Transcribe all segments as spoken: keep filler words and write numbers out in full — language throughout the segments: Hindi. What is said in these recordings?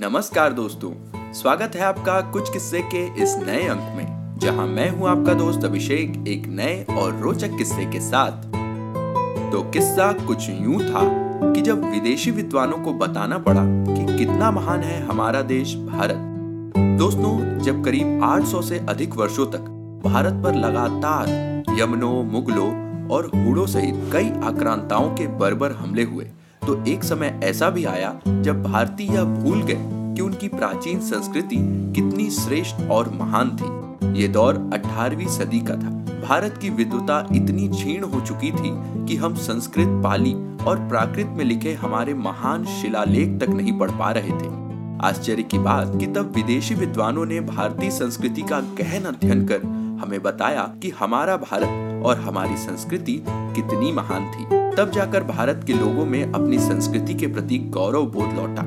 नमस्कार दोस्तों, स्वागत है आपका कुछ किस्से के इस नए अंक में, जहां मैं हूं आपका दोस्त अभिषेक एक नए और रोचक किस्से के साथ। तो किस्सा कुछ यूं था कि जब विदेशी विद्वानों को बताना पड़ा कि कितना महान है हमारा देश भारत। दोस्तों, जब करीब आठ सौ से अधिक वर्षों तक भारत पर लगातार यमनों, मुगलों और हुड़ों सहित कई आक्रांताओं के बर्बर हमले हुए, तो एक समय ऐसा भी आया जब भारतीय यह भूल गए कि उनकी प्राचीन संस्कृति कितनी श्रेष्ठ और महान थी। ये दौर अठारहवीं सदी का था। भारत की विद्वता इतनी क्षीण हो चुकी थी कि हम संस्कृत, पाली और प्राकृत में लिखे हमारे महान शिलालेख तक नहीं पढ़ पा रहे थे। आश्चर्य की बात कि तब विदेशी विद्वानों ने भारतीय संस्कृति का गहन अध्ययन कर हमें बताया कि हमारा भारत और हमारी संस्कृति कितनी महान थी। तब जाकर भारत के लोगों में अपनी संस्कृति के प्रति गौरव बोध लौटा।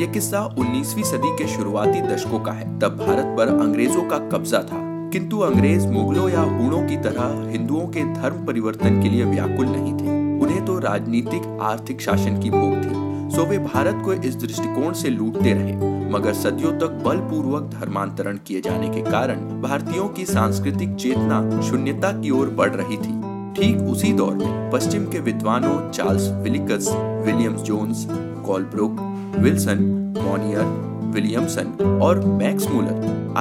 यह किस्सा उन्नीसवीं सदी के शुरुआती दशकों का है। तब भारत पर अंग्रेजों का कब्जा था, किंतु अंग्रेज मुगलों या हुणों की तरह हिंदुओं के धर्म परिवर्तन के लिए व्याकुल नहीं थे। उन्हें तो राजनीतिक, आर्थिक शासन की भूख थी, सो वे भारत को इस दृष्टिकोण से लूटते रहे। मगर सदियों तक बलपूर्वक धर्मांतरण किए जाने के कारण भारतीयों की सांस्कृतिक चेतना शून्यता की ओर बढ़ रही थी। ठीक उसी दौर में पश्चिम के विद्वानों Charles Wilkins, William Jones, Colebrooke, Wilson, Monier, Williamson और मैक्स मूल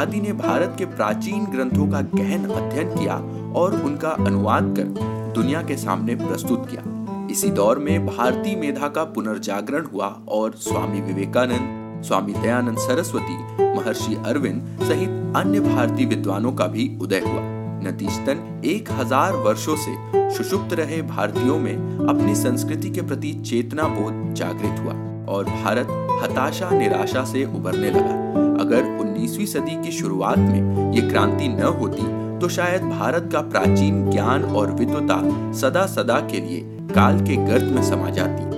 आदि ने भारत के प्राचीन ग्रंथों का गहन अध्ययन किया और उनका अनुवाद कर दुनिया के सामने प्रस्तुत किया। इसी दौर में भारतीय मेधा का पुनर्जागरण हुआ और स्वामी विवेकानंद, स्वामी दयानंद सरस्वती, महर्षि अरविंद सहित अन्य भारतीय विद्वानों का भी उदय हुआ। नतीजतन एक हजार वर्षों से सुषुप्त रहे भारतीयों में अपनी संस्कृति के प्रति चेतना बोध जागृत हुआ और भारत हताशा, निराशा से उबरने लगा। अगर उन्नीसवीं सदी की शुरुआत में ये क्रांति न होती तो शायद भारत का प्राचीन ज्ञान और विद्वता सदा सदा के लिए काल के गर्त में समा जाती।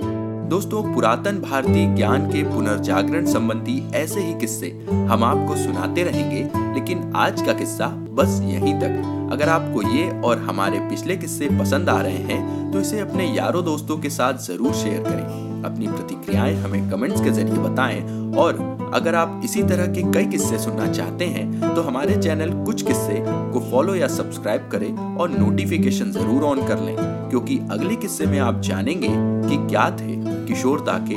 दोस्तों, पुरातन भारतीय ज्ञान के पुनर्जागरण संबंधी ऐसे ही किस्से हम आपको सुनाते रहेंगे, लेकिन आज का किस्सा बस यहीं तक। अगर आपको ये और हमारे पिछले किस्से पसंद आ रहे हैं तो इसे अपने यारों दोस्तों के साथ जरूर शेयर करें। अपनी प्रतिक्रियाएं हमें कमेंट्स के जरिए बताएं और अगर आप इसी तरह के कई किस्से सुनना चाहते हैं तो हमारे चैनल कुछ किस्से को फॉलो या सब्सक्राइब करें और नोटिफिकेशन जरूर ऑन कर लें, क्योंकि अगले किस्से में आप जानेंगे कि क्या थे किशोरता के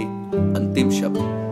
अंतिम शब्द।